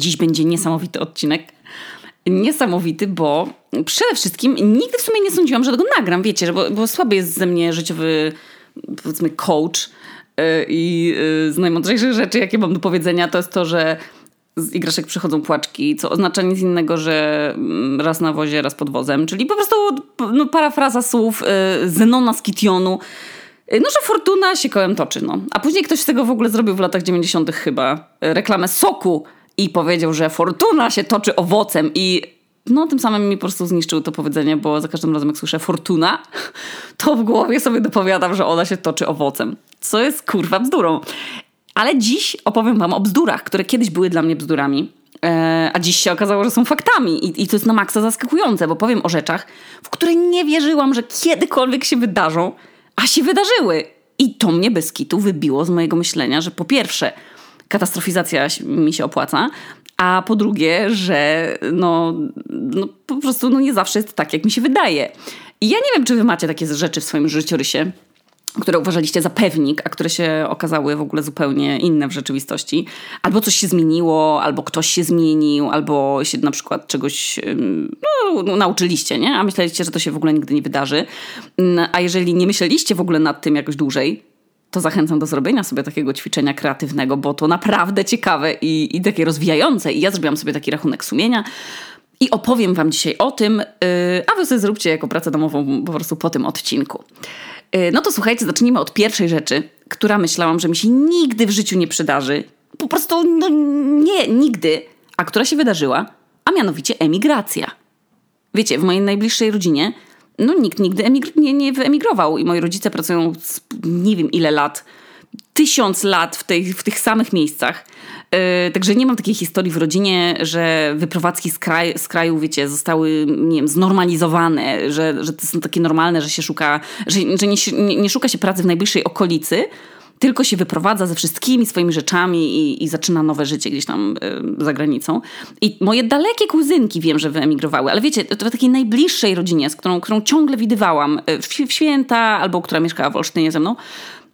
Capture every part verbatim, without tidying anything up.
Dziś będzie niesamowity odcinek. Niesamowity, bo przede wszystkim nigdy w sumie nie sądziłam, że tego nagram, wiecie, bo, bo słaby jest ze mnie życiowy, powiedzmy, coach i z najmądrzejszych rzeczy, jakie mam do powiedzenia, to jest to, że z igraszek przychodzą płaczki, co oznacza nic innego, że raz na wozie, raz pod wozem, czyli po prostu no, parafraza słów Zenona z Kitionu, no, że fortuna się kołem toczy, no. A później ktoś z tego w ogóle zrobił w latach dziewięćdziesiątych chyba reklamę soku i powiedział, że fortuna się toczy owocem i no tym samym mi po prostu zniszczył to powiedzenie, bo za każdym razem jak słyszę fortuna, to w głowie sobie dopowiadam, że ona się toczy owocem, co jest kurwa bzdurą. Ale dziś opowiem wam o bzdurach, które kiedyś były dla mnie bzdurami, a dziś się okazało, że są faktami i, i to jest na maksa zaskakujące, bo powiem o rzeczach, w które nie wierzyłam, że kiedykolwiek się wydarzą, a się wydarzyły. I to mnie bez kitu wybiło z mojego myślenia, że po pierwsze katastrofizacja mi się opłaca, a po drugie, że no, no po prostu no nie zawsze jest tak, jak mi się wydaje. I ja nie wiem, czy wy macie takie rzeczy w swoim życiorysie, które uważaliście za pewnik, a które się okazały w ogóle zupełnie inne w rzeczywistości. Albo coś się zmieniło, albo ktoś się zmienił, albo się na przykład czegoś no, nauczyliście, nie? A myśleliście, że to się w ogóle nigdy nie wydarzy. A jeżeli nie myśleliście w ogóle nad tym jakoś dłużej, to zachęcam do zrobienia sobie takiego ćwiczenia kreatywnego, bo to naprawdę ciekawe i, i takie rozwijające. I ja zrobiłam sobie taki rachunek sumienia i opowiem wam dzisiaj o tym, a wy sobie zróbcie jako pracę domową po prostu po tym odcinku. No to słuchajcie, zacznijmy od pierwszej rzeczy, która myślałam, że mi się nigdy w życiu nie przydarzy. Po prostu no nie, nigdy. A która się wydarzyła, a mianowicie emigracja. Wiecie, w mojej najbliższej rodzinie no nikt nigdy emigr- nie, nie wyemigrował i moi rodzice pracują z, nie wiem ile lat, tysiąc lat w, tej, w tych samych miejscach. Yy, także nie mam takiej historii w rodzinie, że wyprowadzki z, kraj, z kraju, wiecie, zostały, nie wiem, znormalizowane, że, że to są takie normalne, że się szuka, że, że nie, nie, nie szuka się pracy w najbliższej okolicy, tylko się wyprowadza ze wszystkimi swoimi rzeczami i, i zaczyna nowe życie gdzieś tam yy, za granicą. I moje dalekie kuzynki wiem, że wyemigrowały, ale wiecie, to w takiej najbliższej rodzinie, z którą, którą ciągle widywałam yy, w, w święta albo która mieszkała w Olsztynie ze mną,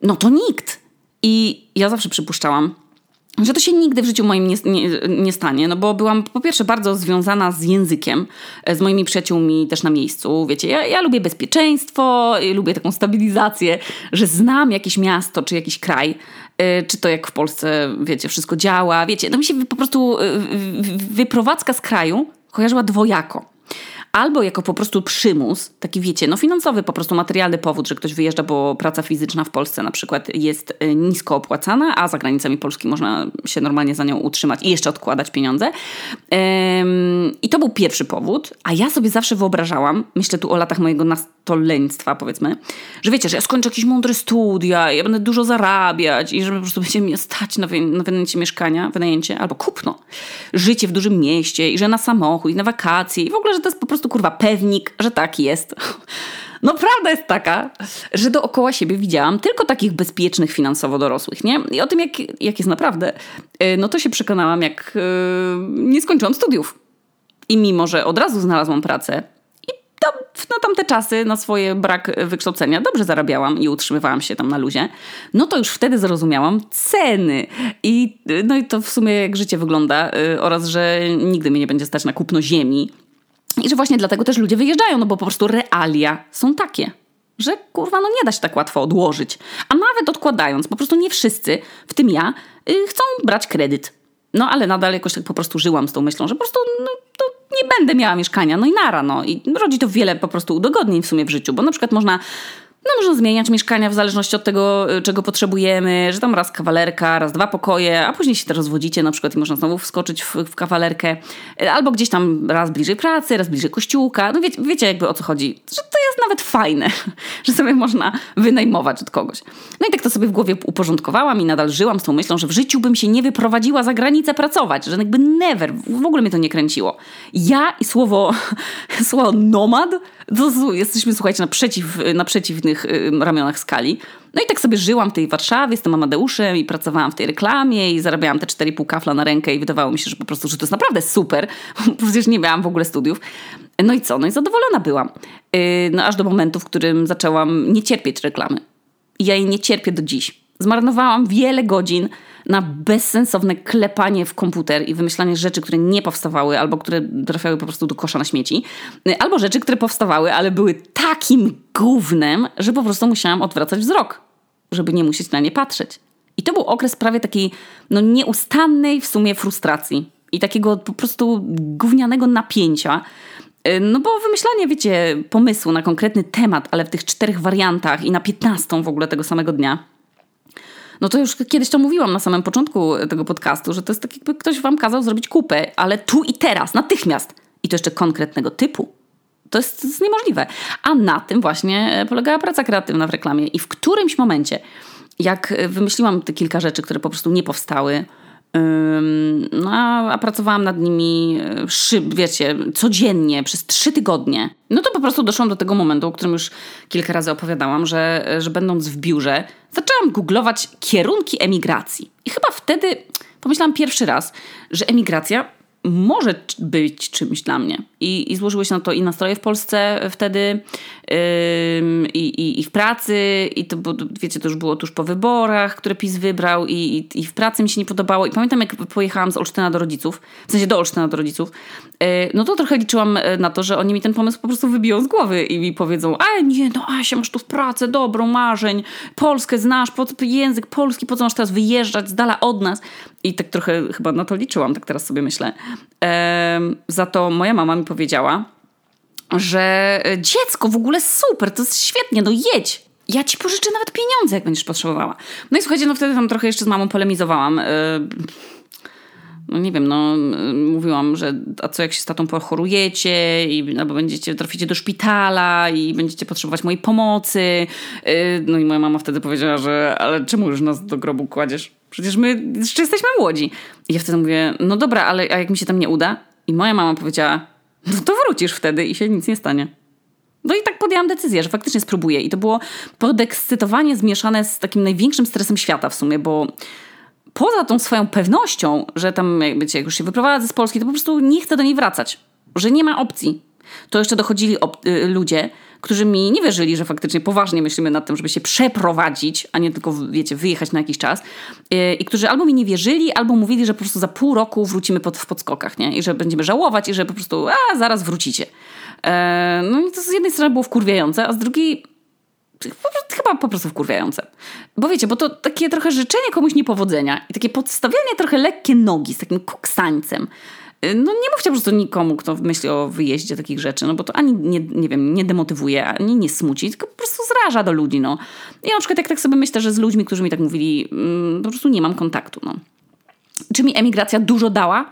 no to nikt. I ja zawsze przypuszczałam, że to się nigdy w życiu moim nie, nie, nie stanie, no bo byłam po pierwsze bardzo związana z językiem, z moimi przyjaciółmi też na miejscu. Wiecie, ja, ja lubię bezpieczeństwo, lubię taką stabilizację, że znam jakieś miasto czy jakiś kraj, czy to jak w Polsce, wiecie, wszystko działa. Wiecie, no mi się po prostu wyprowadzka z kraju kojarzyła dwojako. Albo jako po prostu przymus, taki wiecie, no finansowy, po prostu materialny powód, że ktoś wyjeżdża, bo praca fizyczna w Polsce na przykład jest nisko opłacana, a za granicami Polski można się normalnie za nią utrzymać i jeszcze odkładać pieniądze. Ym, I to był pierwszy powód, a ja sobie zawsze wyobrażałam, myślę tu o latach mojego nastoleństwa powiedzmy, że wiecie, że ja skończę jakieś mądre studia, ja będę dużo zarabiać i że po prostu będzie mnie stać na, wyj- na wynajęcie mieszkania, wynajęcie albo kupno, życie w dużym mieście i że na samochód, i na wakacje i w ogóle, że to jest po prostu kurwa pewnik, że tak jest. No prawda jest taka, że dookoła siebie widziałam tylko takich bezpiecznych finansowo dorosłych, nie? I o tym jak, jak jest naprawdę, no to się przekonałam jak yy, nie skończyłam studiów. I mimo, że od razu znalazłam pracę i tam, na tamte czasy na swoje brak wykształcenia dobrze zarabiałam i utrzymywałam się tam na luzie, no to już wtedy zrozumiałam ceny. I, no i to w sumie jak życie wygląda yy, oraz, że nigdy mnie nie będzie stać na kupno ziemi. I że właśnie dlatego też ludzie wyjeżdżają, no bo po prostu realia są takie, że kurwa no nie da się tak łatwo odłożyć. A nawet odkładając, po prostu nie wszyscy, w tym ja, yy, chcą brać kredyt. No ale nadal jakoś tak po prostu żyłam z tą myślą, że po prostu no, to nie będę miała mieszkania, no i nara, no. I rodzi to wiele po prostu udogodnień w sumie w życiu, bo na przykład można... No można zmieniać mieszkania w zależności od tego, czego potrzebujemy, że tam raz kawalerka, raz dwa pokoje, a później się też rozwodzicie na przykład i można znowu wskoczyć w, w kawalerkę. Albo gdzieś tam raz bliżej pracy, raz bliżej kościółka. No wie, wiecie jakby o co chodzi, że to jest nawet fajne, że sobie można wynajmować od kogoś. No i tak to sobie w głowie uporządkowałam i nadal żyłam z tą myślą, że w życiu bym się nie wyprowadziła za granicę pracować, że jakby never, w ogóle mnie to nie kręciło. Ja i słowo, słowo nomad, to jesteśmy słuchajcie naprzeciw, naprzeciwnych ramionach skali. No i tak sobie żyłam w tej Warszawie z tym Amadeuszem i pracowałam w tej reklamie i zarabiałam te cztery i pół kafla na rękę i wydawało mi się, że po prostu, że to jest naprawdę super. Przecież nie miałam w ogóle studiów. No i co? No i zadowolona byłam. No aż do momentu, w którym zaczęłam nie cierpieć reklamy. I ja jej nie cierpię do dziś. Zmarnowałam wiele godzin na bezsensowne klepanie w komputer i wymyślanie rzeczy, które nie powstawały albo które trafiały po prostu do kosza na śmieci, albo rzeczy, które powstawały, ale były takim gównem, że po prostu musiałam odwracać wzrok, żeby nie musieć na nie patrzeć. I to był okres prawie takiej no, nieustannej w sumie frustracji i takiego po prostu gównianego napięcia. No bo wymyślanie, wiecie, pomysłu na konkretny temat, ale w tych czterech wariantach i na piętnastą w ogóle tego samego dnia. No to już kiedyś to mówiłam na samym początku tego podcastu, że to jest tak jakby ktoś wam kazał zrobić kupę, ale tu i teraz, natychmiast. I to jeszcze konkretnego typu. To jest, to jest niemożliwe. A na tym właśnie polegała praca kreatywna w reklamie. I w którymś momencie, jak wymyśliłam te kilka rzeczy, które po prostu nie powstały, No, a pracowałam nad nimi szyb, wiecie, codziennie przez trzy tygodnie. No to po prostu doszłam do tego momentu, o którym już kilka razy opowiadałam, że, że będąc w biurze zaczęłam googlować kierunki emigracji. I chyba wtedy pomyślałam pierwszy raz, że emigracja może być czymś dla mnie. I, i złożyły się na to i nastroje w Polsce wtedy, yy, i, i w pracy, i to, bo, wiecie, to już było tuż po wyborach, które PiS wybrał, i, i, i w pracy mi się nie podobało. I pamiętam, jak pojechałam z Olsztyna do rodziców, w sensie do Olsztyna do rodziców, yy, no to trochę liczyłam na to, że oni mi ten pomysł po prostu wybiją z głowy i mi powiedzą: a nie, no Asia, masz tu w pracę dobrą, marzeń, Polskę znasz, po, język polski, po co masz teraz wyjeżdżać z dala od nas? I tak trochę chyba na to liczyłam, tak teraz sobie myślę. Ehm, za to moja mama mi powiedziała, że dziecko w ogóle super, to jest świetnie, no jedź. Ja ci pożyczę nawet pieniądze, jak będziesz potrzebowała. No i słuchajcie, no wtedy tam trochę jeszcze z mamą polemizowałam. Ehm, no nie wiem, no mówiłam, że a co jak się z tatą pochorujecie i, albo będziecie, traficie do szpitala i będziecie potrzebować mojej pomocy. Ehm, no i moja mama wtedy powiedziała, że ale czemu już nas do grobu kładziesz? Przecież my jeszcze jesteśmy młodzi. I ja wtedy mówię, no dobra, ale a jak mi się tam nie uda? I moja mama powiedziała, no to wrócisz wtedy i się nic nie stanie. No i tak podjęłam decyzję, że faktycznie spróbuję. I to było podekscytowanie zmieszane z takim największym stresem świata w sumie, bo poza tą swoją pewnością, że tam, wiecie, jak już się wyprowadzę z Polski, to po prostu nie chcę do niej wracać. Że nie ma opcji. To jeszcze dochodzili op- y, ludzie, którzy mi nie wierzyli, że faktycznie poważnie myślimy nad tym, żeby się przeprowadzić, a nie tylko, wiecie, wyjechać na jakiś czas. Yy, I którzy albo mi nie wierzyli, albo mówili, że po prostu za pół roku wrócimy pod, w podskokach, nie? I że będziemy żałować i że po prostu, a, zaraz wrócicie. Yy, no i to z jednej strony było wkurwiające, a z drugiej chyba po prostu wkurwiające. Bo wiecie, bo to takie trochę życzenie komuś niepowodzenia i takie podstawianie trochę lekkie nogi z takim kuksańcem. No nie mówcie po prostu nikomu, kto myśli o wyjeździe takich rzeczy, no bo to ani nie, nie wiem, nie demotywuje, ani nie smuci, tylko po prostu zraża do ludzi, no. Ja na przykład jak tak sobie myślę, że z ludźmi, którzy mi tak mówili, mm, po prostu nie mam kontaktu, no. Czy mi emigracja dużo dała?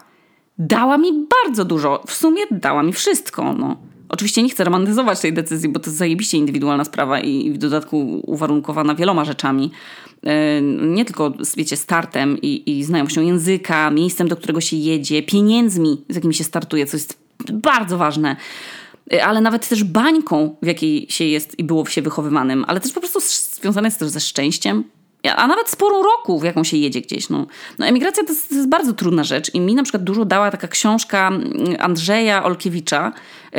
Dała mi bardzo dużo, w sumie dała mi wszystko, no. Oczywiście nie chcę romantyzować tej decyzji, bo to jest zajebiście indywidualna sprawa i w dodatku uwarunkowana wieloma rzeczami. Nie tylko, wiecie, startem i, i znajomością języka, miejscem, do którego się jedzie, pieniędzmi, z jakimi się startuje, co jest bardzo ważne, ale nawet też bańką, w jakiej się jest i było się wychowywanym, ale też po prostu związane jest też ze szczęściem, a nawet z porą roku, w jaką się jedzie gdzieś. No, no emigracja to jest, to jest bardzo trudna rzecz i mi na przykład dużo dała taka książka Andrzeja Olkiewicza,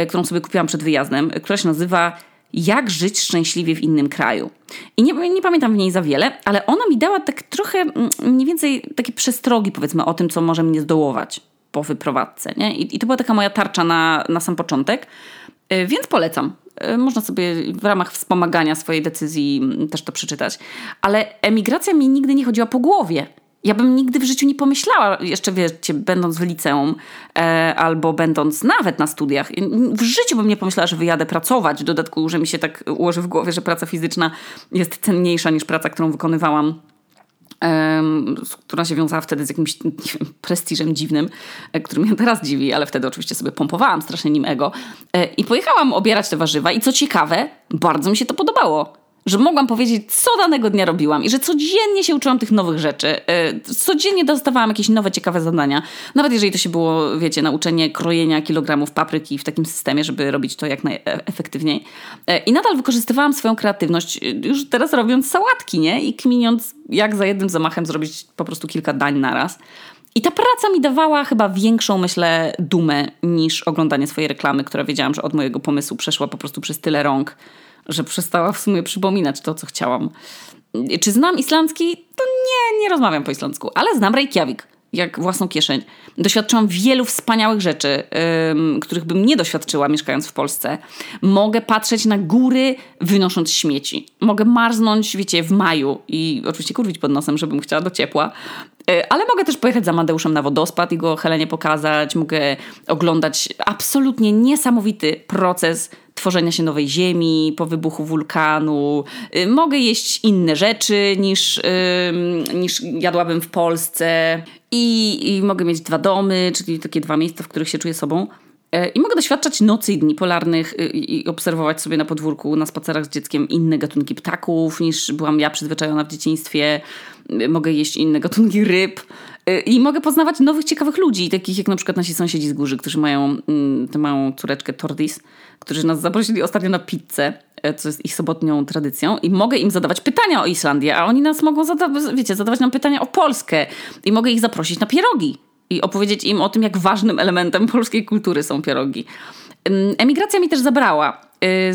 którą sobie kupiłam przed wyjazdem, która się nazywa Jak żyć szczęśliwie w innym kraju. I nie, nie pamiętam w niej za wiele, ale ona mi dała tak trochę mniej więcej takie przestrogi, powiedzmy, o tym, co może mnie zdołować po wyprowadzce, nie? I, i to była taka moja tarcza na, na sam początek, więc polecam. Można sobie w ramach wspomagania swojej decyzji też to przeczytać. Ale emigracja mi nigdy nie chodziła po głowie. Ja bym nigdy w życiu nie pomyślała, jeszcze wiecie, będąc w liceum e, albo będąc nawet na studiach, w życiu bym nie pomyślała, że wyjadę pracować. W dodatku, że mi się tak ułoży w głowie, że praca fizyczna jest cenniejsza niż praca, którą wykonywałam, e, która się wiązała wtedy z jakimś nie wiem, prestiżem dziwnym, e, który mnie teraz dziwi, ale wtedy oczywiście sobie pompowałam strasznie nim ego. E, I pojechałam obierać te warzywa i co ciekawe, bardzo mi się to podobało. Że mogłam powiedzieć, co danego dnia robiłam i że codziennie się uczyłam tych nowych rzeczy. Codziennie dostawałam jakieś nowe, ciekawe zadania. Nawet jeżeli to się było, wiecie, nauczenie krojenia kilogramów papryki w takim systemie, żeby robić to jak najefektywniej. I nadal wykorzystywałam swoją kreatywność, już teraz robiąc sałatki, nie? I kminiąc, jak za jednym zamachem zrobić po prostu kilka dań naraz. I ta praca mi dawała chyba większą, myślę, dumę niż oglądanie swojej reklamy, która wiedziałam, że od mojego pomysłu przeszła po prostu przez tyle rąk, że przestała w sumie przypominać to, co chciałam. Czy znam islandzki? To nie, nie rozmawiam po islandzku, ale znam Reykjavik jak własną kieszeń. Doświadczyłam wielu wspaniałych rzeczy, yy, których bym nie doświadczyła mieszkając w Polsce. Mogę patrzeć na góry, wynosząc śmieci. Mogę marznąć, wiecie, w maju i oczywiście kurwić pod nosem, żebym chciała do ciepła. Yy, ale mogę też pojechać z Amadeuszem na wodospad i go Helenie pokazać. Mogę oglądać absolutnie niesamowity proces tworzenia się nowej ziemi, po wybuchu wulkanu. Yy, mogę jeść inne rzeczy niż, yy, niż jadłabym w Polsce. I, I mogę mieć dwa domy, czyli takie dwa miejsca, w których się czuję sobą. E, I mogę doświadczać nocy i dni polarnych i, i obserwować sobie na podwórku, na spacerach z dzieckiem inne gatunki ptaków niż byłam ja przyzwyczajona w dzieciństwie. E, mogę jeść inne gatunki ryb. E, I mogę poznawać nowych, ciekawych ludzi, takich jak na przykład nasi sąsiedzi z góry, którzy mają mm, tę małą córeczkę Tordis, którzy nas zaprosili ostatnio na pizzę, co jest ich sobotnią tradycją, i mogę im zadawać pytania o Islandię, a oni nas mogą zada- wiecie, zadawać nam pytania o Polskę i mogę ich zaprosić na pierogi i opowiedzieć im o tym, jak ważnym elementem polskiej kultury są pierogi. Emigracja mi też zabrała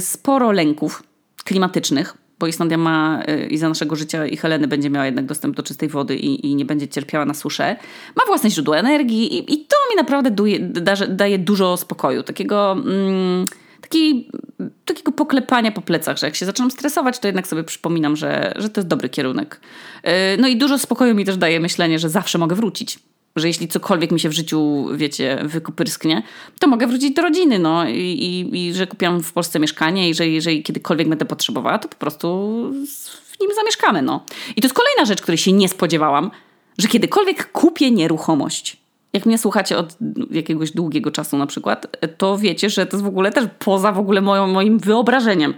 sporo lęków klimatycznych, bo Islandia ma i za naszego życia i Heleny będzie miała jednak dostęp do czystej wody i, i nie będzie cierpiała na suszę. Ma własne źródło energii i, i to mi naprawdę duje, da, daje dużo spokoju, takiego... Mm, Taki, takiego poklepania po plecach, że jak się zaczynam stresować, to jednak sobie przypominam, że, że to jest dobry kierunek. Yy, no i dużo spokoju mi też daje myślenie, że zawsze mogę wrócić. Że jeśli cokolwiek mi się w życiu, wiecie, wykupysknie, to mogę wrócić do rodziny, no. I, i, i że kupiłam w Polsce mieszkanie i że jeżeli kiedykolwiek będę potrzebowała, to po prostu w nim zamieszkamy, no. I to jest kolejna rzecz, której się nie spodziewałam, że kiedykolwiek kupię nieruchomość. Jak mnie słuchacie od jakiegoś długiego czasu na przykład, to wiecie, że to jest w ogóle też poza w ogóle moją, moim wyobrażeniem.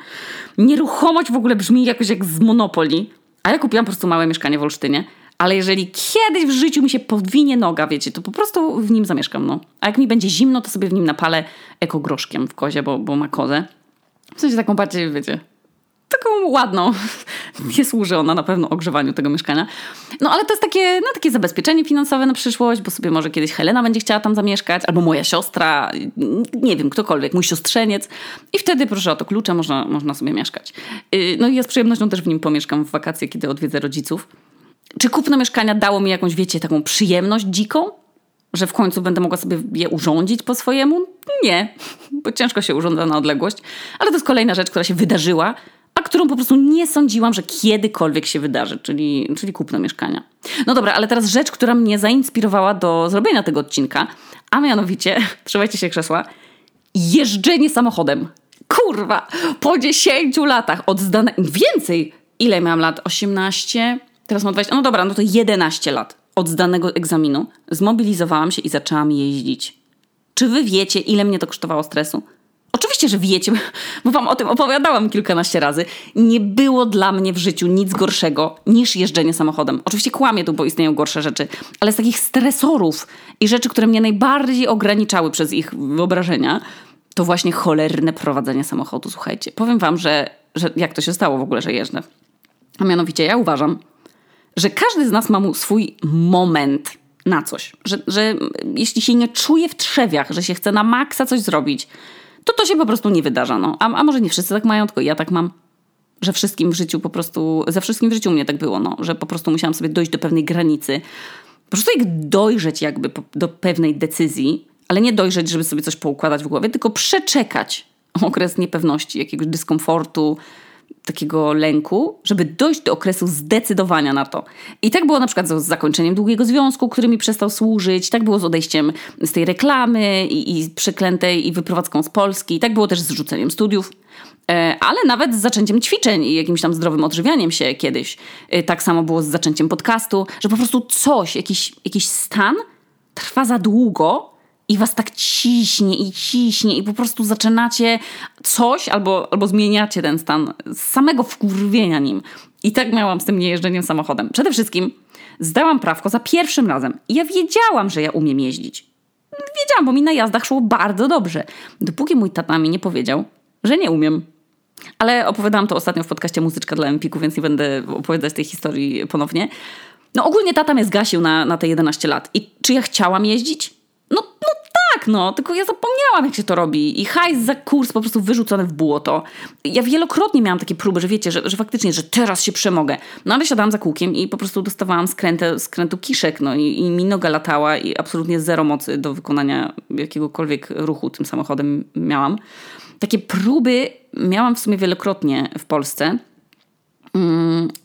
Nieruchomość w ogóle brzmi jakoś jak z Monopoli, a ja kupiłam po prostu małe mieszkanie w Olsztynie. Ale jeżeli kiedyś w życiu mi się podwinie noga, wiecie, to po prostu w nim zamieszkam, no. A jak mi będzie zimno, to sobie w nim napalę ekogroszkiem w kozie, bo, bo ma kozę. W sensie taką bardziej, wiecie... taką ładną. Nie służy ona na pewno ogrzewaniu tego mieszkania. No ale to jest takie, no, takie zabezpieczenie finansowe na przyszłość, bo sobie może kiedyś Helena będzie chciała tam zamieszkać, albo moja siostra, nie wiem, ktokolwiek, mój siostrzeniec. I wtedy proszę o to klucze, można, można sobie mieszkać. No i ja z przyjemnością też w nim pomieszkam w wakacje, kiedy odwiedzę rodziców. Czy kupno mieszkania dało mi jakąś, wiecie, taką przyjemność dziką? Że w końcu będę mogła sobie je urządzić po swojemu? Nie, bo ciężko się urządza na odległość. Ale to jest kolejna rzecz, która się wydarzyła, a którą po prostu nie sądziłam, że kiedykolwiek się wydarzy, czyli, czyli kupno mieszkania. No dobra, ale teraz rzecz, która mnie zainspirowała do zrobienia tego odcinka, a mianowicie, trzymajcie się krzesła, jeżdżenie samochodem. Kurwa, po dziesięciu latach od zdane... Więcej! Ile miałam lat? osiemnaście? Teraz mam dwadzieścia. No dobra, no to jedenaście lat od zdanego egzaminu zmobilizowałam się i zaczęłam jeździć. Czy wy wiecie, ile mnie to kosztowało stresu? Oczywiście, że wiecie, bo wam o tym opowiadałam kilkanaście razy. Nie było dla mnie w życiu nic gorszego niż jeżdżenie samochodem. Oczywiście kłamię tu, bo istnieją gorsze rzeczy, ale z takich stresorów i rzeczy, które mnie najbardziej ograniczały przez ich wyobrażenia, to właśnie cholerne prowadzenie samochodu. Słuchajcie, powiem wam, że, że jak to się stało w ogóle, że jeżdżę. A mianowicie ja uważam, że każdy z nas ma mu swój moment na coś. Że, że jeśli się nie czuje w trzewiach, że się chce na maksa coś zrobić, to to się po prostu nie wydarza. No. A, a może nie wszyscy tak mają, tylko ja tak mam, że wszystkim w życiu po prostu, ze wszystkim w życiu u mnie tak było, no, że po prostu musiałam sobie dojść do pewnej granicy. Po prostu jak dojrzeć jakby po, do pewnej decyzji, ale nie dojrzeć, żeby sobie coś poukładać w głowie, tylko przeczekać okres niepewności, jakiegoś dyskomfortu, takiego lęku, żeby dojść do okresu zdecydowania na to. I tak było na przykład z zakończeniem długiego związku, który mi przestał służyć, tak było z odejściem z tej reklamy i, i przeklętej i wyprowadzką z Polski, tak było też z rzuceniem studiów, e, ale nawet z zaczęciem ćwiczeń i jakimś tam zdrowym odżywianiem się kiedyś. E, tak samo było z zaczęciem podcastu, że po prostu coś, jakiś, jakiś stan trwa za długo i was tak ciśnie i ciśnie i po prostu zaczynacie coś albo, albo zmieniacie ten stan z samego wkurwienia nim. I tak miałam z tym niejeżdżeniem samochodem. Przede wszystkim zdałam prawko za pierwszym razem. I ja wiedziałam, że ja umiem jeździć. Wiedziałam, bo mi na jazdach szło bardzo dobrze. Dopóki mój tata mi nie powiedział, że nie umiem. Ale opowiadałam to ostatnio w podcaście Muzyczka dla Empiku, więc nie będę opowiadać tej historii ponownie. No ogólnie tata mnie zgasił na, na te jedenaście lat. I czy ja chciałam jeździć? No, no tak, no, tylko ja zapomniałam, jak się to robi i hajs za kurs po prostu wyrzucony w błoto. Ja wielokrotnie miałam takie próby, że wiecie, że, że faktycznie, że teraz się przemogę. No ale siadałam za kółkiem i po prostu dostawałam skrętę, skrętu kiszek, no i, i mi noga latała i absolutnie zero mocy do wykonania jakiegokolwiek ruchu tym samochodem miałam. Takie próby miałam w sumie wielokrotnie w Polsce.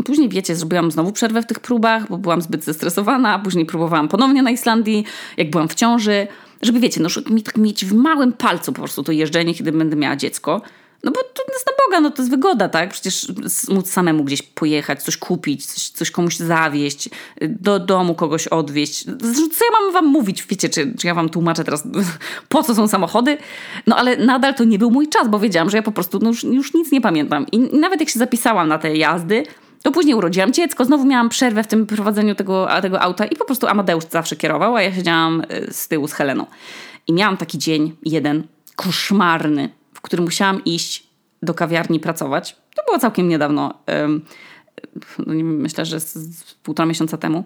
Później, wiecie, zrobiłam znowu przerwę w tych próbach, bo byłam zbyt zestresowana. Później próbowałam ponownie na Islandii, jak byłam w ciąży. Żeby, wiecie, no, żeby mi tak mieć w małym palcu po prostu to jeżdżenie, kiedy będę miała dziecko. No bo to jest na Boga, no to jest wygoda, tak? Przecież móc samemu gdzieś pojechać, coś kupić, coś, coś komuś zawieźć, do domu kogoś odwieźć. Co ja mam wam mówić? Wiecie, czy, czy ja wam tłumaczę teraz, po co są samochody? No ale nadal to nie był mój czas, bo wiedziałam, że ja po prostu no, już, już nic nie pamiętam. I nawet jak się zapisałam na te jazdy, to później urodziłam dziecko, znowu miałam przerwę w tym prowadzeniu tego, tego auta i po prostu Amadeusz zawsze kierował, a ja siedziałam z tyłu z Heleną. I miałam taki dzień jeden, koszmarny, w którym musiałam iść do kawiarni pracować. To było całkiem niedawno, myślę, że z półtora miesiąca temu.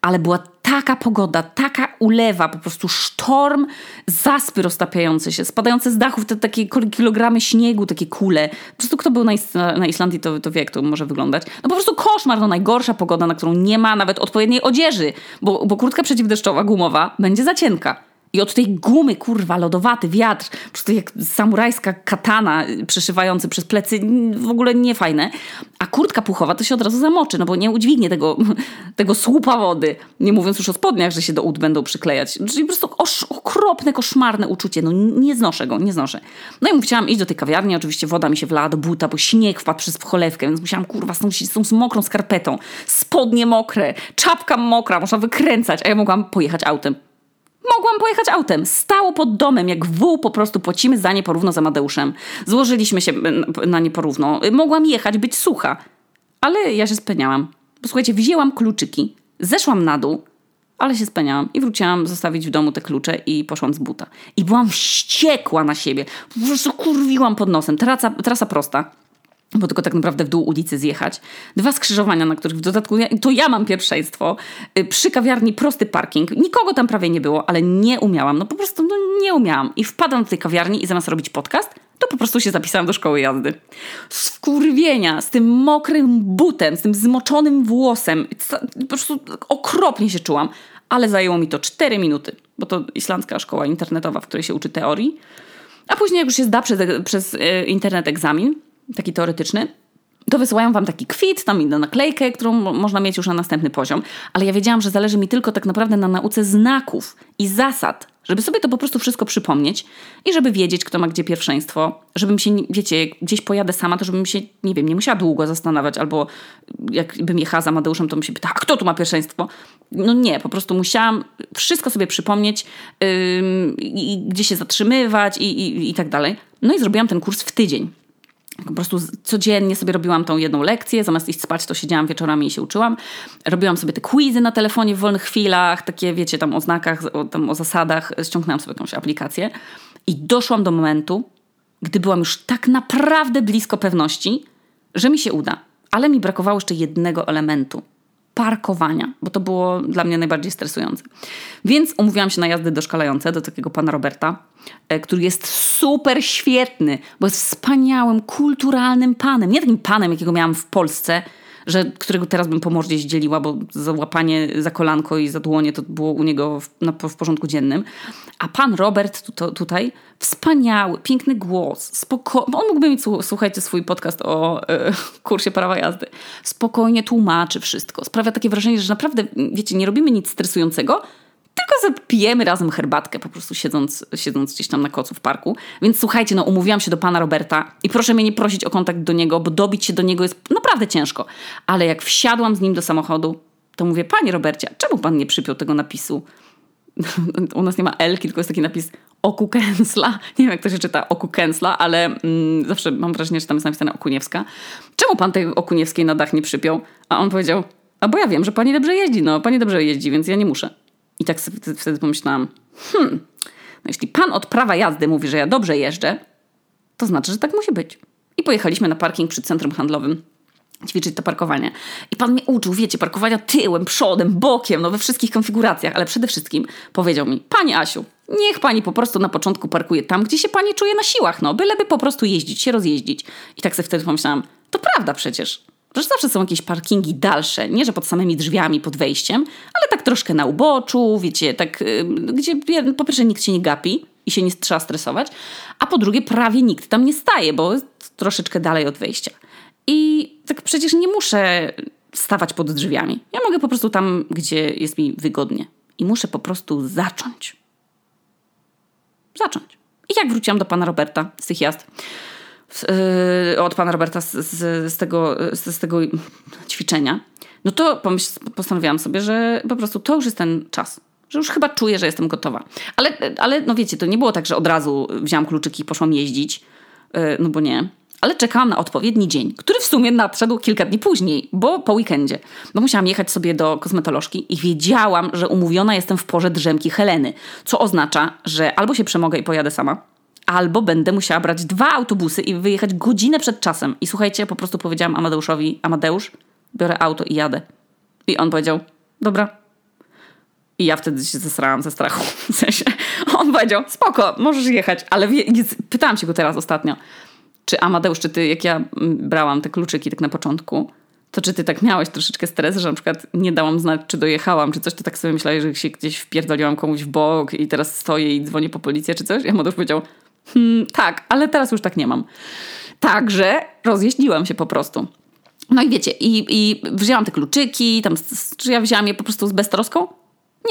Ale była taka pogoda, taka ulewa, po prostu sztorm, zaspy roztapiające się, spadające z dachów, te takie kilogramy śniegu, takie kule. Po prostu kto był na, Is- na Islandii, to, to wie, jak to może wyglądać. No po prostu koszmar, no najgorsza pogoda, na którą nie ma nawet odpowiedniej odzieży, bo, bo kurtka przeciwdeszczowa, gumowa, będzie za cienka. I od tej gumy, kurwa, lodowaty wiatr, po prostu jak samurajska katana przeszywający przez plecy, w ogóle niefajne. A kurtka puchowa to się od razu zamoczy, no bo nie udźwignie tego, tego słupa wody. Nie mówiąc już o spodniach, że się do ud będą przyklejać. Czyli po prostu osz, okropne, koszmarne uczucie. No nie znoszę go, nie znoszę. No i musiałam iść do tej kawiarni, oczywiście woda mi się wlała do buta, bo śnieg wpadł przez cholewkę, więc musiałam, kurwa, z tą, z tą z mokrą skarpetą, spodnie mokre, czapka mokra, można wykręcać, a ja mogłam pojechać autem. Mogłam pojechać autem. Stało pod domem, jak wół, po prostu płacimy za nie porówno z Amadeuszem. Złożyliśmy się na nie porówno. Mogłam jechać, być sucha. Ale ja się speniałam. Posłuchajcie, wzięłam kluczyki, zeszłam na dół, ale się speniałam i wróciłam zostawić w domu te klucze i poszłam z buta. I byłam wściekła na siebie. Po prostu kurwiłam pod nosem. Trasa, trasa prosta, bo tylko tak naprawdę w dół ulicy zjechać. Dwa skrzyżowania, na których w dodatku ja, to ja mam pierwszeństwo. Przy kawiarni prosty parking. Nikogo tam prawie nie było, ale nie umiałam. No po prostu no, nie umiałam. I wpadłam do tej kawiarni i zamiast robić podcast, to po prostu się zapisałam do szkoły jazdy. Skurwienia z tym mokrym butem, z tym zmoczonym włosem. Po prostu okropnie się czułam. Ale zajęło mi to cztery minuty, bo to islandzka szkoła internetowa, w której się uczy teorii. A później jak już się zda przez, przez e, internet egzamin, taki teoretyczny, to wysyłają wam taki kwit, tam inną naklejkę, którą można mieć już na następny poziom. Ale ja wiedziałam, że zależy mi tylko tak naprawdę na nauce znaków i zasad, żeby sobie to po prostu wszystko przypomnieć i żeby wiedzieć, kto ma gdzie pierwszeństwo. Żebym się, wiecie, jak gdzieś pojadę sama, to żebym się, nie wiem, nie musiała długo zastanawiać, albo jakbym jechała z Amadeuszem, to bym się pytała, kto tu ma pierwszeństwo? No nie, po prostu musiałam wszystko sobie przypomnieć yy, i gdzie się zatrzymywać i, i, i tak dalej. No i zrobiłam ten kurs w tydzień. Po prostu codziennie sobie robiłam tą jedną lekcję, zamiast iść spać, to siedziałam wieczorami i się uczyłam. Robiłam sobie te quizy na telefonie w wolnych chwilach, takie wiecie, tam o znakach, o, tam o zasadach, ściągnęłam sobie jakąś aplikację i doszłam do momentu, gdy byłam już tak naprawdę blisko pewności, że mi się uda. Ale mi brakowało jeszcze jednego elementu. Parkowania, bo to było dla mnie najbardziej stresujące. Więc umówiłam się na jazdy doszkalające do takiego pana Roberta, który jest super świetny, bo jest wspaniałym, kulturalnym panem. Nie takim panem, jakiego miałam w Polsce, że, którego teraz bym po mordzie dzieliła, bo za łapanie za kolanko i za dłonie to było u niego w, na, w porządku dziennym. A pan Robert tu, to, tutaj, wspaniały, piękny głos, spoko- on mógłby mieć, słuchajcie, swój podcast o e, kursie prawa jazdy. Spokojnie tłumaczy wszystko. Sprawia takie wrażenie, że naprawdę, wiecie, nie robimy nic stresującego, tylko pijemy razem herbatkę, po prostu siedząc, siedząc gdzieś tam na kocu w parku. Więc słuchajcie, no umówiłam się do pana Roberta i proszę mnie nie prosić o kontakt do niego, bo dobić się do niego jest naprawdę ciężko. Ale jak wsiadłam z nim do samochodu, to mówię, panie Robercie, czemu pan nie przypiął tego napisu? U nas nie ma Elki, tylko jest taki napis Oku Kęsla. Nie wiem, jak to się czyta Oku Kęsla, ale mm, zawsze mam wrażenie, że tam jest napisane Okuniewska. Czemu pan tej Okuniewskiej na dach nie przypiął? A on powiedział, a bo ja wiem, że pani dobrze jeździ, no pani dobrze jeździ, więc ja nie muszę. I tak wtedy pomyślałam, hmm, no jeśli pan od prawa jazdy mówi, że ja dobrze jeżdżę, to znaczy, że tak musi być. I pojechaliśmy na parking przed centrum handlowym. ćwiczyć to parkowanie. I pan mnie uczył, wiecie, parkowania tyłem, przodem, bokiem, no we wszystkich konfiguracjach, ale przede wszystkim powiedział mi: pani Asiu, niech pani po prostu na początku parkuje tam, gdzie się pani czuje na siłach, no, byleby po prostu jeździć, się rozjeździć. I tak sobie wtedy pomyślałam, to prawda przecież, że zawsze są jakieś parkingi dalsze, nie, że pod samymi drzwiami, pod wejściem, ale tak troszkę na uboczu, wiecie, tak, yy, gdzie po pierwsze nikt się nie gapi i się nie trzeba stresować, a po drugie prawie nikt tam nie staje, bo troszeczkę dalej od wejścia. I tak przecież nie muszę stawać pod drzwiami. Ja mogę po prostu tam, gdzie jest mi wygodnie. I muszę po prostu zacząć. Zacząć. I jak wróciłam do pana Roberta z tych jazd, yy, od pana Roberta z, z, z, tego, z, z tego ćwiczenia, no to pomyśl, postanowiłam sobie, że po prostu to już jest ten czas. Że już chyba czuję, że jestem gotowa. Ale, ale no wiecie, to nie było tak, że od razu wzięłam kluczyki i poszłam jeździć. Yy, no bo nie. Ale czekałam na odpowiedni dzień, który w sumie nadszedł kilka dni później, bo po weekendzie. Bo musiałam jechać sobie do kosmetolożki i wiedziałam, że umówiona jestem w porze drzemki Heleny, co oznacza, że albo się przemogę i pojadę sama, albo będę musiała brać dwa autobusy i wyjechać godzinę przed czasem. I słuchajcie, po prostu powiedziałam Amadeuszowi: Amadeusz, biorę auto i jadę. I on powiedział: dobra. I ja wtedy się zesrałam ze strachu. W sensie, on powiedział: spoko, możesz jechać. Ale wie, pytałam się go teraz ostatnio, czy Amadeusz, czy ty, jak ja brałam te kluczyki tak na początku, to czy ty tak miałeś troszeczkę stres, że na przykład nie dałam znać, czy dojechałam, czy coś, to tak sobie myślałeś, że się gdzieś wpierdoliłam komuś w bok i teraz stoję i dzwonię po policję, czy coś? I Amadeusz powiedział: hm, tak, ale teraz już tak nie mam. Także rozjeździłam się po prostu. No i wiecie, i, i wzięłam te kluczyki, tam, czy ja wzięłam je po prostu z beztroską?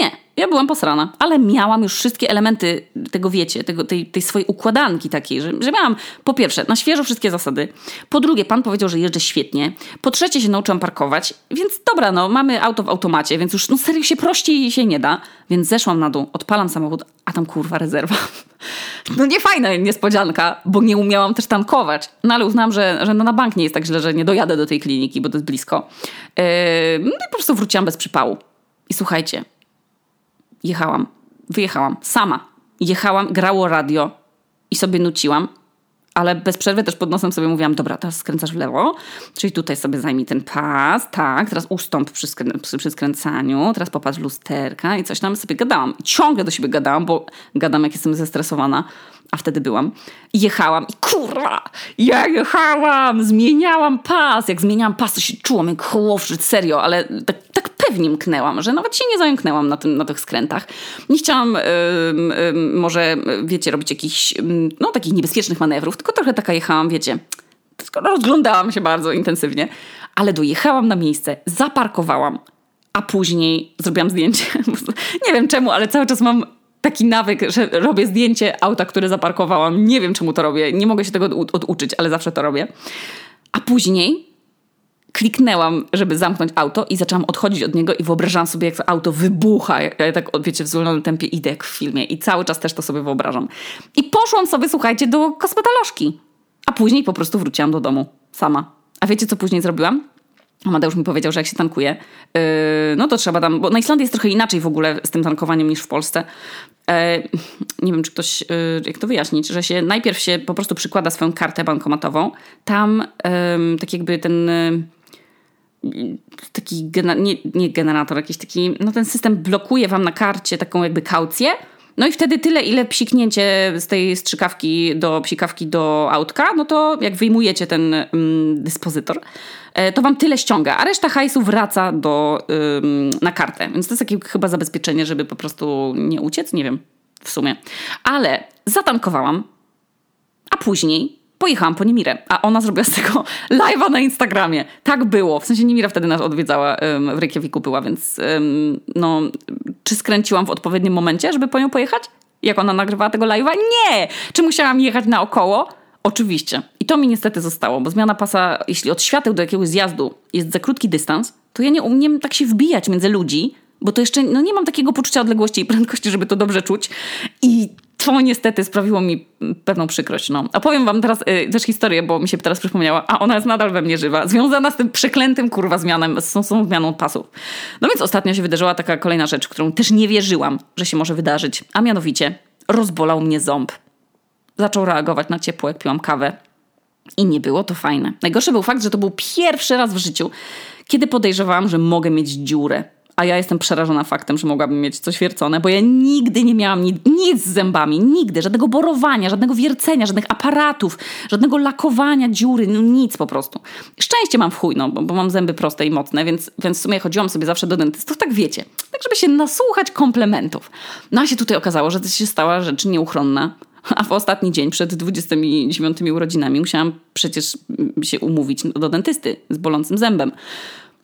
Nie, ja byłam posrana, ale miałam już wszystkie elementy tego, wiecie, tego, tej, tej swojej układanki takiej, że, że miałam po pierwsze na świeżo wszystkie zasady, po drugie pan powiedział, że jeżdżę świetnie, po trzecie się nauczyłam parkować, więc dobra, no mamy auto w automacie, więc już no serio się prościej się nie da, więc zeszłam na dół, odpalam samochód, a tam kurwa rezerwa. No nie fajna niespodzianka, bo nie umiałam też tankować, no ale uznałam, że, że no na bank nie jest tak źle, że nie dojadę do tej kliniki, bo to jest blisko. Yy, no i po prostu wróciłam bez przypału. I słuchajcie, jechałam, wyjechałam, sama. Jechałam, grało radio i sobie nuciłam, ale bez przerwy też pod nosem sobie mówiłam: dobra, teraz skręcasz w lewo, czyli tutaj sobie zajmij ten pas, tak, teraz ustąp przy, skrę- przy, przy skręcaniu, teraz popatrz w lusterka i coś tam sobie gadałam. Ciągle do siebie gadałam, bo gadam, jak jestem zestresowana, a wtedy byłam. I jechałam i kurwa, ja jechałam, zmieniałam pas. Jak zmieniałam pas, to się czułam jak hołowszy, serio, ale tak, tak pewnie mknęłam, że nawet się nie zająknęłam na, tym, na tych skrętach. Nie chciałam yy, yy, może, wiecie, robić jakichś yy, no takich niebezpiecznych manewrów, tylko trochę taka jechałam, wiecie, rozglądałam się bardzo intensywnie, ale dojechałam na miejsce, zaparkowałam, a później zrobiłam zdjęcie. Nie wiem czemu, ale cały czas mam taki nawyk, że robię zdjęcie auta, które zaparkowałam. Nie wiem, czemu to robię. Nie mogę się tego od- oduczyć, ale zawsze to robię. A później kliknęłam, żeby zamknąć auto i zaczęłam odchodzić od niego i wyobrażałam sobie, jak to auto wybucha. Ja tak, wiecie, w zwolnionym tempie idę, jak w filmie. I cały czas też to sobie wyobrażam. I poszłam sobie, słuchajcie, do kosmetolożki. A później po prostu wróciłam do domu. Sama. A wiecie, co później zrobiłam? Amadeusz mi powiedział, że jak się tankuje, yy, no to trzeba tam, bo na Islandii jest trochę inaczej w ogóle z tym tankowaniem niż w Polsce. Yy, nie wiem, czy ktoś, yy, jak to wyjaśnić, że się najpierw się po prostu przykłada swoją kartę bankomatową. Tam yy, tak jakby ten yy, taki, gener- nie, nie generator, jakiś taki, no ten system blokuje wam na karcie taką jakby kaucję. No i wtedy tyle, ile psiknięcie z tej strzykawki do psikawki do autka, no to jak wyjmujecie ten mm, dyspozytor, e, to wam tyle ściąga, a reszta hajsu wraca do, ym, na kartę. Więc to jest takie chyba zabezpieczenie, żeby po prostu nie uciec, nie wiem, w sumie. Ale zatankowałam, a później pojechałam po Nimirę, a ona zrobiła z tego live'a na Instagramie. Tak było. W sensie Nimira wtedy nas odwiedzała, ym, w Reykjaviku była, więc ym, no, czy skręciłam w odpowiednim momencie, żeby po nią pojechać? Jak ona nagrywała tego live'a? Nie! Czy musiałam jechać naokoło? Oczywiście. I to mi niestety zostało, bo zmiana pasa, jeśli od świateł do jakiegoś zjazdu jest za krótki dystans, to ja nie umiem tak się wbijać między ludzi, bo to jeszcze no, nie mam takiego poczucia odległości i prędkości, żeby to dobrze czuć. I to niestety sprawiło mi pewną przykrość. No. A powiem wam teraz y, też historię, bo mi się teraz przypomniała, a ona jest nadal we mnie żywa, związana z tym przeklętym kurwa zmianem, z tą zmianą pasów. No więc ostatnio się wydarzyła taka kolejna rzecz, którą też nie wierzyłam, że się może wydarzyć, a mianowicie rozbolał mnie ząb. Zaczął reagować na ciepło, jak piłam kawę. I nie było to fajne. Najgorszy był fakt, że to był pierwszy raz w życiu, kiedy podejrzewałam, że mogę mieć dziurę. A ja jestem przerażona faktem, że mogłabym mieć coś wiercone, bo ja nigdy nie miałam nic, nic z zębami, nigdy, żadnego borowania, żadnego wiercenia, żadnych aparatów, żadnego lakowania dziury, no nic po prostu. Szczęście mam w chuj, no, bo, bo mam zęby proste i mocne, więc, więc w sumie chodziłam sobie zawsze do dentystów, tak wiecie, tak żeby się nasłuchać komplementów. No a się tutaj okazało, że to się stała rzecz nieuchronna. A w ostatni dzień przed dwudziestymi dziewiątymi urodzinami musiałam przecież się umówić do dentysty z bolącym zębem.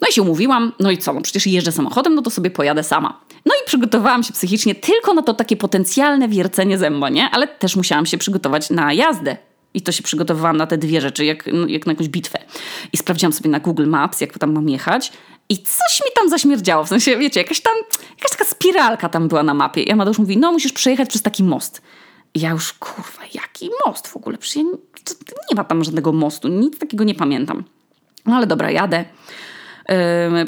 No i się umówiłam, no i co, no przecież jeżdżę samochodem, no to sobie pojadę sama. No i przygotowałam się psychicznie tylko na to takie potencjalne wiercenie zęba, nie? Ale też musiałam się przygotować na jazdę. I to się przygotowywałam na te dwie rzeczy, jak, no, jak na jakąś bitwę. I sprawdziłam sobie na Google Maps, jak tam mam jechać. I coś mi tam zaśmierdziało, w sensie, wiecie, jakaś tam, jakaś taka spiralka tam była na mapie. I Amadeusz mówi, no musisz przejechać przez taki most. I ja już, kurwa, jaki most w ogóle? Przecież nie ma tam żadnego mostu, nic takiego nie pamiętam. No ale dobra, jadę.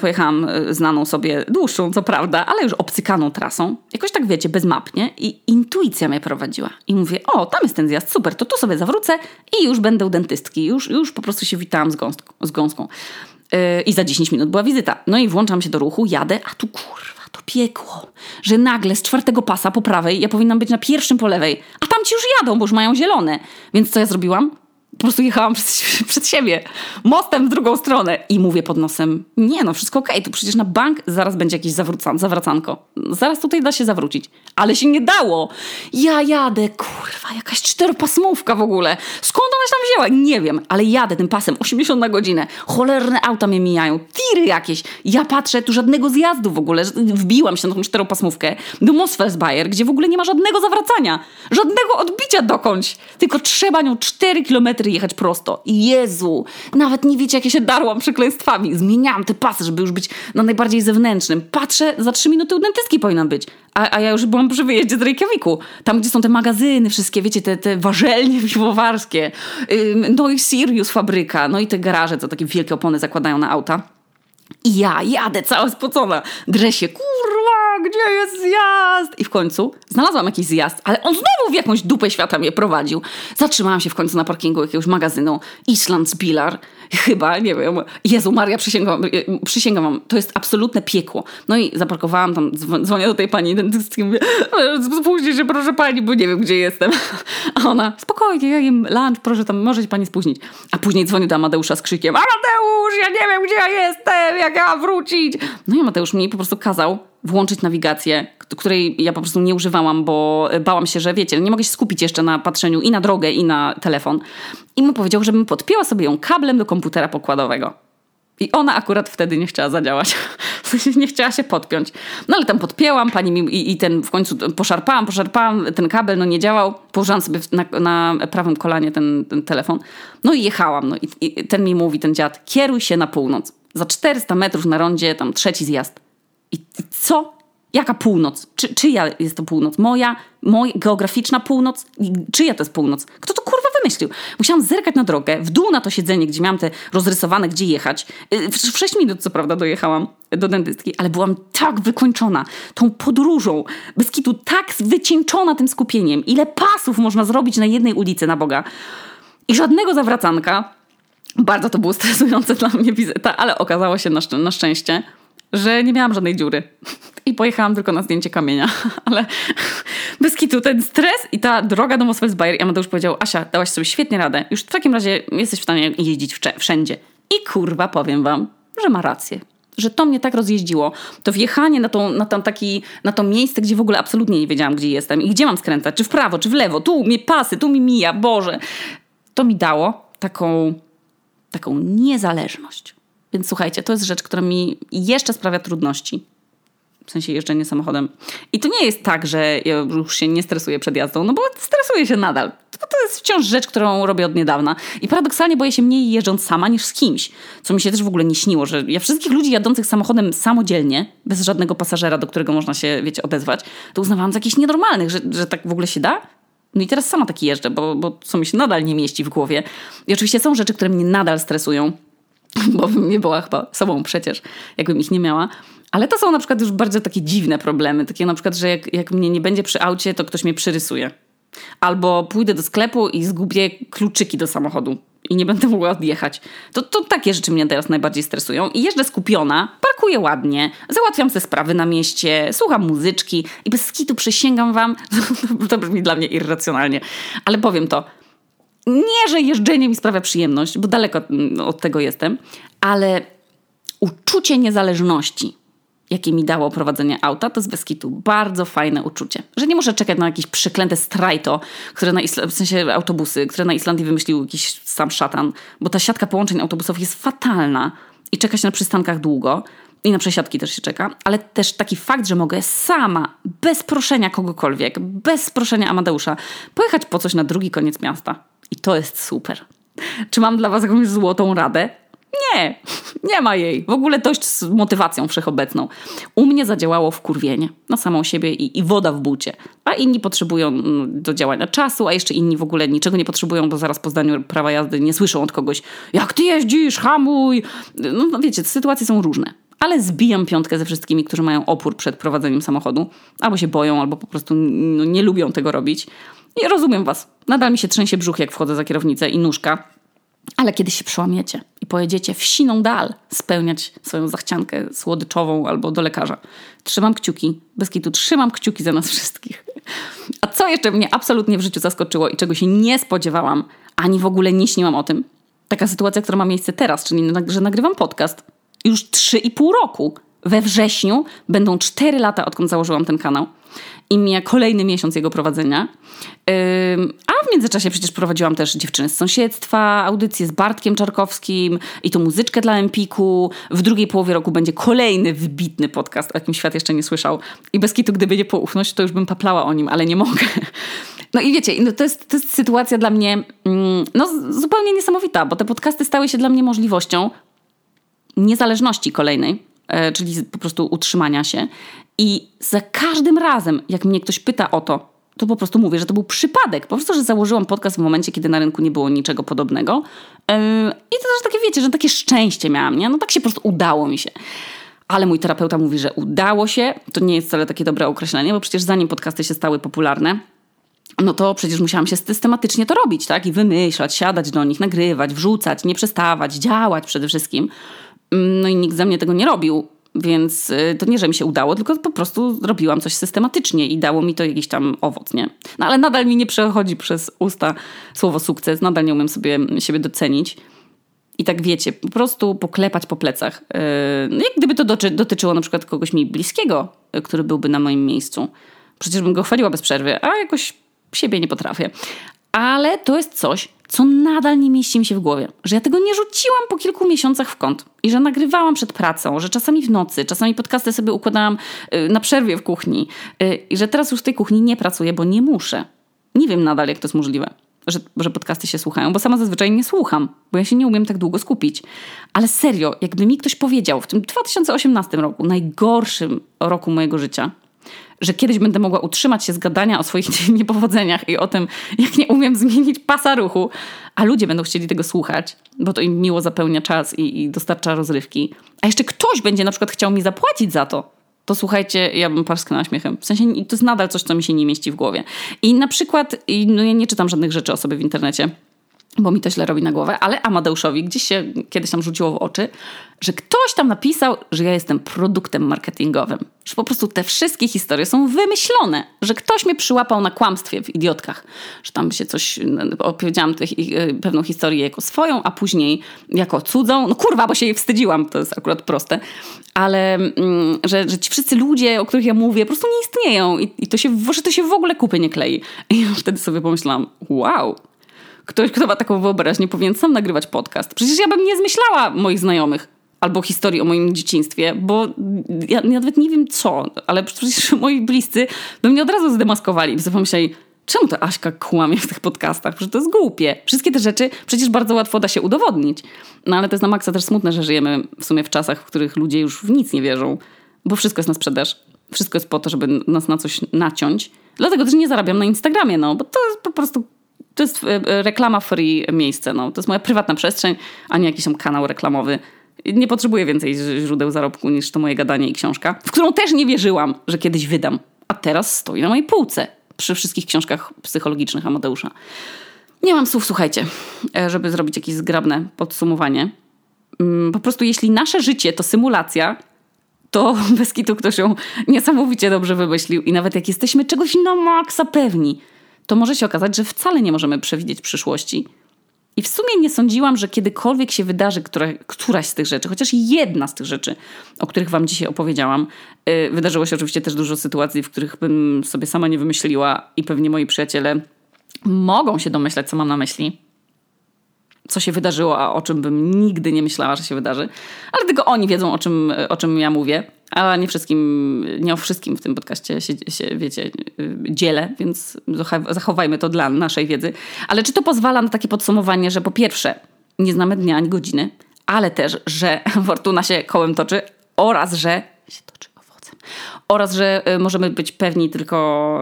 Pojechałam znaną sobie dłuższą, co prawda, ale już obcykaną trasą. Jakoś tak, wiecie, bez map, nie? I intuicja mnie prowadziła. I mówię, o, tam jest ten zjazd, super, to tu sobie zawrócę i już będę u dentystki. Już, już po prostu się witałam z, gąst- z gąską. Yy, I za dziesięć minut była wizyta. No i włączam się do ruchu, jadę, a tu kurwa, to piekło. Że nagle z czwartego pasa po prawej, ja powinnam być na pierwszym po lewej, a tam ci już jadą, bo już mają zielone. Więc co ja zrobiłam? Po prostu jechałam przed, przed siebie, mostem w drugą stronę i mówię pod nosem, nie no, wszystko okej, okay, tu przecież na bank zaraz będzie jakieś zawrócan- zawracanko. Zaraz tutaj da się zawrócić. Ale się nie dało. Ja jadę, kurwa, jakaś czteropasmówka w ogóle. Skąd ona się tam wzięła? Nie wiem, ale jadę tym pasem osiemdziesiąt na godzinę. Cholerne auta mnie mijają, tiry jakieś. Ja patrzę, tu żadnego zjazdu w ogóle. Wbiłam się na tą czteropasmówkę do Mosfellsbær, gdzie w ogóle nie ma żadnego zawracania, żadnego odbicia dokądś. Tylko trzeba nią cztery kilometry jechać prosto. Jezu, nawet nie wiecie, jak ja się darłam przekleństwami. Zmieniałam te pasy, żeby już być na najbardziej zewnętrznym. Patrzę, za trzy minuty u dentystki powinna być. A, a ja już byłam przy wyjeździe z Reykjaviku. Tam, gdzie są te magazyny wszystkie, wiecie, te, te warzelnie piwowarskie. No i Sirius fabryka. No i te garaże, co takie wielkie opony zakładają na auta. I ja jadę cała spocona. Dresie, kurwa, gdzie jest zjazd? I w końcu znalazłam jakiś zjazd, ale on znowu w jakąś dupę świata mnie prowadził. Zatrzymałam się w końcu na parkingu jakiegoś magazynu Eastlands Billar. Chyba, nie wiem. Jezu Maria, przysięgam, przysięgam wam, to jest absolutne piekło. No i zaparkowałam tam, dzwonię do tej pani dentystki, mówię, spóźnię się, proszę pani, bo nie wiem, gdzie jestem. A ona, spokojnie, ja jem lunch, proszę tam, może się pani spóźnić. A później dzwonił do Amadeusza z krzykiem, Amadeusz, ja nie wiem, gdzie ja jestem, jak ja mam wrócić. No i Mateusz mi po prostu kazał włączyć nawigację, której ja po prostu nie używałam, bo bałam się, że wiecie, nie mogę się skupić jeszcze na patrzeniu i na drogę, i na telefon. I mu powiedział, żebym podpięła sobie ją kablem do komputera pokładowego. I ona akurat wtedy nie chciała zadziałać. Nie chciała się podpiąć. No ale tam podpięłam, pani mi i, i ten w końcu poszarpałam, poszarpałam, ten kabel no nie działał. Położyłam sobie na, na prawym kolanie ten, ten telefon. No i jechałam. No i, i ten mi mówi, ten dziad, kieruj się na północ. Za czterysta metrów na rondzie, tam trzeci zjazd. I, i co? Jaka północ? Czy, czyja jest to północ? Moja? Moja? Geograficzna północ? I czyja to jest północ? Kto to kurwa wymyślił? Musiałam zerkać na drogę, w dół na to siedzenie, gdzie miałam te rozrysowane, gdzie jechać. W sześć minut co prawda dojechałam do dentystki, ale byłam tak wykończona tą podróżą, bez kitu, tak wycieńczona tym skupieniem. Ile pasów można zrobić na jednej ulicy, na Boga. I żadnego zawracanka. Bardzo to było stresujące dla mnie wizyta, ale okazało się na, szczę- na szczęście, że nie miałam żadnej dziury. I pojechałam tylko na zdjęcie kamienia. Ale bez kitu ten stres i ta droga do Mosfellsbær. I Amadeusz powiedział, Asia, dałaś sobie świetnie radę. Już w takim razie jesteś w stanie jeździć wszędzie. I kurwa, powiem wam, że ma rację. Że to mnie tak rozjeździło. To wjechanie na, tą, na, tam taki, na to miejsce, gdzie w ogóle absolutnie nie wiedziałam, gdzie jestem. I gdzie mam skręcać. Czy w prawo, czy w lewo. Tu mnie pasy, tu mi mija. Boże. To mi dało taką, taką niezależność. Więc słuchajcie, to jest rzecz, która mi jeszcze sprawia trudności. W sensie jeżdżenie samochodem. I to nie jest tak, że ja już się nie stresuję przed jazdą, no bo stresuję się nadal. To jest wciąż rzecz, którą robię od niedawna. I paradoksalnie boję się mniej jeżdżąc sama niż z kimś. Co mi się też w ogóle nie śniło, że ja wszystkich ludzi jadących samochodem samodzielnie, bez żadnego pasażera, do którego można się, wiecie, odezwać, to uznawałam za jakichś nienormalnych, że, że tak w ogóle się da. No i teraz sama taki jeżdżę, bo, bo co mi się nadal nie mieści w głowie. I oczywiście są rzeczy, które mnie nadal stresują, bo bym nie była chyba sobą przecież, jakbym ich nie miała. Ale to są na przykład już bardzo takie dziwne problemy. Takie na przykład, że jak, jak mnie nie będzie przy aucie, to ktoś mnie przyrysuje. Albo pójdę do sklepu i zgubię kluczyki do samochodu. i nie będę mogła odjechać. To, to takie rzeczy mnie teraz najbardziej stresują. I jeżdżę skupiona, parkuję ładnie, załatwiam sobie sprawy na mieście, słucham muzyczki i bez skitu przysięgam wam, to brzmi dla mnie irracjonalnie, ale powiem to. Nie, że jeżdżenie mi sprawia przyjemność, bo daleko od tego jestem, ale uczucie niezależności, jakie mi dało prowadzenie auta, to z bez kitu bardzo fajne uczucie. Że nie muszę czekać na jakieś przeklęte strajto, które na Isla- w sensie autobusy, które na Islandii wymyślił jakiś sam szatan, bo ta siatka połączeń autobusowych jest fatalna i czeka się na przystankach długo i na przesiadki też się czeka, ale też taki fakt, że mogę sama, bez proszenia kogokolwiek, bez proszenia Amadeusza, pojechać po coś na drugi koniec miasta. I to jest super. Czy mam dla was jakąś złotą radę? Nie, nie ma jej. W ogóle dość z motywacją wszechobecną. U mnie zadziałało wkurwienie na samą siebie i, i woda w bucie. A inni potrzebują do działania czasu, a jeszcze inni w ogóle niczego nie potrzebują, bo zaraz po zdaniu prawa jazdy nie słyszą od kogoś: jak ty jeździsz, hamuj. No wiecie, sytuacje są różne. Ale zbijam piątkę ze wszystkimi, którzy mają opór przed prowadzeniem samochodu. Albo się boją, albo po prostu no, nie lubią tego robić. I rozumiem was. Nadal mi się trzęsie brzuch, jak wchodzę za kierownicę, i nóżka. Ale kiedyś się przełamiecie i pojedziecie w siną dal spełniać swoją zachciankę słodyczową albo do lekarza. Trzymam kciuki. Bez kitu trzymam kciuki za nas wszystkich. A co jeszcze mnie absolutnie w życiu zaskoczyło i czego się nie spodziewałam, ani w ogóle nie śniłam o tym? Taka sytuacja, która ma miejsce teraz, czyli że nagrywam podcast. Już trzy i pół roku. We wrześniu będą cztery lata, odkąd założyłam ten kanał. I mija kolejny miesiąc jego prowadzenia. Ym, a w międzyczasie przecież prowadziłam też Dziewczyny z Sąsiedztwa, audycję z Bartkiem Czarkowskim i tu Muzyczkę dla Empiku. W drugiej połowie roku będzie kolejny wybitny podcast, o jakim świat jeszcze nie słyszał. I bez kitu, gdyby nie poufność, to już bym paplała o nim, ale nie mogę. No i wiecie, no to, jest, to jest sytuacja dla mnie mm, no, zupełnie niesamowita, bo te podcasty stały się dla mnie możliwością niezależności kolejnej, czyli po prostu utrzymania się. I za każdym razem, jak mnie ktoś pyta o to, to po prostu mówię, że to był przypadek. Po prostu, że założyłam podcast w momencie, kiedy na rynku nie było niczego podobnego. I to też takie, wiecie, że takie szczęście miałam, nie? No tak się po prostu udało mi się. Ale mój terapeuta mówi, że udało się. To nie jest wcale takie dobre określenie, bo przecież zanim podcasty się stały popularne, no to przecież musiałam się systematycznie to robić, tak? I wymyślać, siadać do nich, nagrywać, wrzucać, nie przestawać, działać przede wszystkim. No i nikt za mnie tego nie robił, więc to nie, że mi się udało, tylko po prostu robiłam coś systematycznie i dało mi to jakiś tam owoc, nie? No ale nadal mi nie przechodzi przez usta słowo sukces, nadal nie umiem sobie siebie docenić. I tak wiecie, po prostu poklepać po plecach. No jak gdyby to dotyczyło na przykład kogoś mi bliskiego, który byłby na moim miejscu. Przecież bym go chwaliła bez przerwy, a jakoś siebie nie potrafię. Ale to jest coś, co nadal nie mieści mi się w głowie. Że ja tego nie rzuciłam po kilku miesiącach w kąt. I że nagrywałam przed pracą, że czasami w nocy, czasami podcasty sobie układałam na przerwie w kuchni. I że teraz już w tej kuchni nie pracuję, bo nie muszę. Nie wiem nadal, jak to jest możliwe, że, że podcasty się słuchają, bo sama zazwyczaj nie słucham, bo ja się nie umiem tak długo skupić. Ale serio, jakby mi ktoś powiedział w tym dwa tysiące osiemnastym roku, najgorszym roku mojego życia, że kiedyś będę mogła utrzymać się z gadania o swoich niepowodzeniach i o tym, jak nie umiem zmienić pasa ruchu, a ludzie będą chcieli tego słuchać, bo to im miło zapełnia czas i, i dostarcza rozrywki. A jeszcze ktoś będzie na przykład chciał mi zapłacić za to, to słuchajcie, ja bym parsknęła śmiechem. W sensie to jest nadal coś, co mi się nie mieści w głowie. I na przykład, no ja nie czytam żadnych rzeczy o sobie w internecie, bo mi to źle robi na głowę, ale Amadeuszowi gdzieś się kiedyś tam rzuciło w oczy, że ktoś tam napisał, że ja jestem produktem marketingowym. Że po prostu te wszystkie historie są wymyślone. Że ktoś mnie przyłapał na kłamstwie w Idiotkach. Że tam się coś, opowiedziałam te, pewną historię jako swoją, a później jako cudzą. No kurwa, bo się jej wstydziłam, to jest akurat proste. Ale że, że ci wszyscy ludzie, o których ja mówię, po prostu nie istnieją. I, i to, się, że to się w ogóle kupy nie klei. I ja wtedy sobie pomyślałam, wow, ktoś, kto ma taką wyobraźnię, powinien sam nagrywać podcast. Przecież ja bym nie zmyślała moich znajomych albo historii o moim dzieciństwie, bo ja nawet nie wiem co, ale przecież moi bliscy by mnie od razu zdemaskowali i by sobie pomyśleli, czemu to Aśka kłamie w tych podcastach? Przecież to jest głupie. Wszystkie te rzeczy przecież bardzo łatwo da się udowodnić. No ale to jest na maksa też smutne, że żyjemy w sumie w czasach, w których ludzie już w nic nie wierzą, bo wszystko jest na sprzedaż. Wszystko jest po to, żeby nas na coś naciąć. Dlatego też nie zarabiam na Instagramie, no, bo to jest po prostu... To jest reklama free miejsce. No. To jest moja prywatna przestrzeń, a nie jakiś tam kanał reklamowy. Nie potrzebuję więcej źródeł zarobku niż to moje gadanie i książka, w którą też nie wierzyłam, że kiedyś wydam. A teraz stoi na mojej półce przy wszystkich książkach psychologicznych Amadeusza. Nie mam słów, słuchajcie, żeby zrobić jakieś zgrabne podsumowanie. Po prostu jeśli nasze życie to symulacja, to bez kitu ktoś ją niesamowicie dobrze wymyślił i nawet jak jesteśmy czegoś na maksa pewni, to może się okazać, że wcale nie możemy przewidzieć przyszłości. I w sumie nie sądziłam, że kiedykolwiek się wydarzy która, któraś z tych rzeczy, chociaż jedna z tych rzeczy, o których wam dzisiaj opowiedziałam. Yy, wydarzyło się oczywiście też dużo sytuacji, w których bym sobie sama nie wymyśliła i pewnie moi przyjaciele mogą się domyślać, co mam na myśli. Co się wydarzyło, a o czym bym nigdy nie myślała, że się wydarzy. Ale tylko oni wiedzą, o czym, o czym ja mówię. A nie wszystkim, nie o wszystkim w tym podcaście się, się wiecie, dzielę, więc zachowajmy to dla naszej wiedzy. Ale czy to pozwala na takie podsumowanie, że po pierwsze nie znamy dnia ani godziny, ale też, że fortuna się kołem toczy oraz, że się toczy owocem. Oraz, że możemy być pewni tylko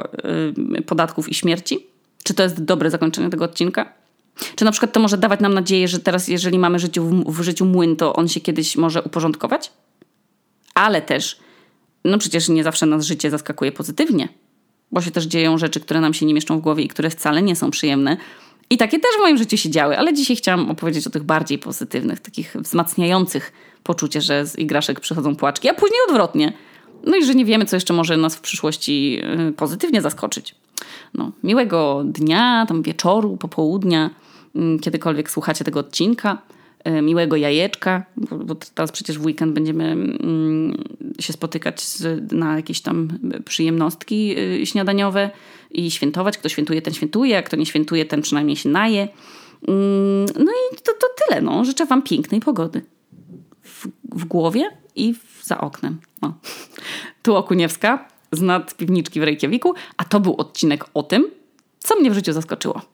podatków i śmierci. Czy to jest dobre zakończenie tego odcinka? Czy na przykład to może dawać nam nadzieję, że teraz jeżeli mamy życiu w, w życiu młyn, to on się kiedyś może uporządkować? Ale też, no przecież nie zawsze nas życie zaskakuje pozytywnie, bo się też dzieją rzeczy, które nam się nie mieszczą w głowie i które wcale nie są przyjemne. I takie też w moim życiu się działy, ale dzisiaj chciałam opowiedzieć o tych bardziej pozytywnych, takich wzmacniających poczucie, że z igraszek przychodzą płaczki, a później odwrotnie. No i że nie wiemy, co jeszcze może nas w przyszłości pozytywnie zaskoczyć. No, miłego dnia, tam wieczoru, popołudnia, kiedykolwiek słuchacie tego odcinka, miłego jajeczka, bo, bo teraz przecież w weekend będziemy mm, się spotykać z, na jakieś tam przyjemnostki y, śniadaniowe i świętować. Kto świętuje, ten świętuje, a kto nie świętuje, ten przynajmniej się naje. Mm, no i to, to tyle. No. Życzę wam pięknej pogody w, w głowie i w, za oknem. No. Tu Okuniewska, znad piwniczki w Reykjaviku, a to był odcinek o tym, co mnie w życiu zaskoczyło.